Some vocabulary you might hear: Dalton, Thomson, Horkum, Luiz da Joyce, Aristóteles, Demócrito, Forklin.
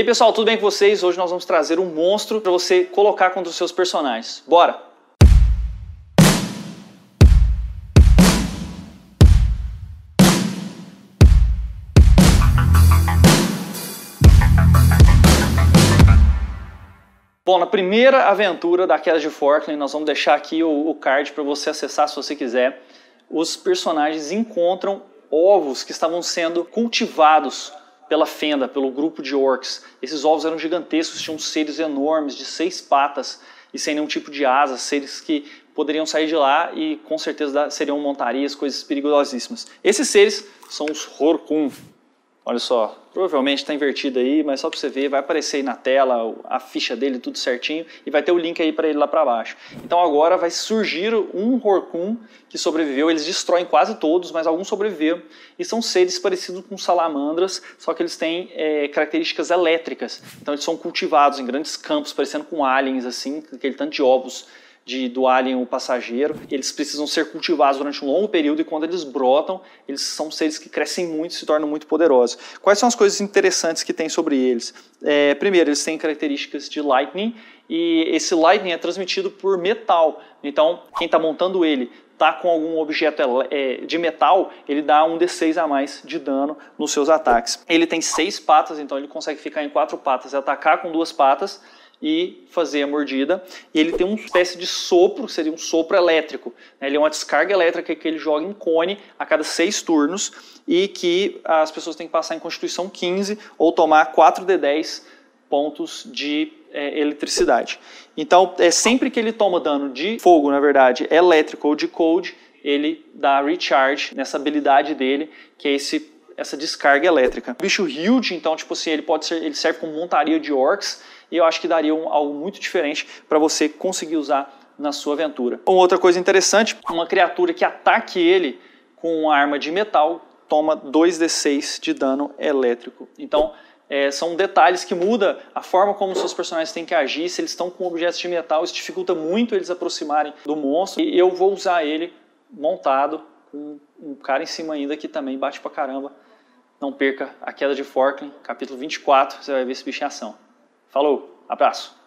E aí pessoal, tudo bem com vocês? Hoje nós vamos trazer um monstro para você colocar contra os seus personagens. Bora! Bom, na primeira aventura da Queda de Forklin, nós vamos deixar aqui o card para você acessar se você quiser. Os personagens encontram ovos que estavam sendo cultivados pela fenda, pelo grupo de orcs. Esses ovos eram gigantescos, tinham seres enormes, de 6 patas e sem nenhum tipo de asa, seres que poderiam sair de lá e com certeza seriam montarias, coisas perigosíssimas. Esses seres são os Horkum. Olha só, provavelmente está invertido aí, mas só para você ver, vai aparecer aí na tela a ficha dele, tudo certinho, e vai ter o link aí para ele lá para baixo. Então agora vai surgir um Horkum que sobreviveu, eles destroem quase todos, mas alguns sobreviveram, e são seres parecidos com salamandras, só que eles têm características elétricas, então eles são cultivados em grandes campos, parecendo com aliens, assim, aquele tanto de ovos do alien, o passageiro. Eles precisam ser cultivados durante um longo período e quando eles brotam, eles são seres que crescem muito e se tornam muito poderosos. Quais são as coisas interessantes que tem sobre eles? Primeiro, eles têm características de lightning e esse lightning é transmitido por metal. Então, quem está montando ele está com algum objeto de metal, ele dá um D6 a mais de dano nos seus ataques. Ele tem 6 patas, então ele consegue ficar em 4 patas e atacar com 2 patas. E fazer a mordida, e ele tem uma espécie de sopro, seria um sopro elétrico, né? Ele é uma descarga elétrica que ele joga em cone a cada 6 turnos, e que as pessoas têm que passar em Constituição 15, ou tomar 4d10 pontos de eletricidade. Então, sempre que ele toma dano de fogo, na verdade, elétrico ou de cold, ele dá recharge nessa habilidade dele, que é essa descarga elétrica. O bicho huge, então, tipo assim, ele serve como montaria de orcs, e eu acho que daria algo muito diferente para você conseguir usar na sua aventura. Uma outra coisa interessante, uma criatura que ataque ele com uma arma de metal toma 2d6 de dano elétrico. Então, são detalhes que mudam a forma como seus personagens têm que agir. Se eles estão com objetos de metal, isso dificulta muito eles aproximarem do monstro. E eu vou usar ele montado, com um cara em cima ainda que também bate pra caramba. Não perca A Queda de Forklin, capítulo 24, você vai ver esse bicho em ação. Falou, abraço!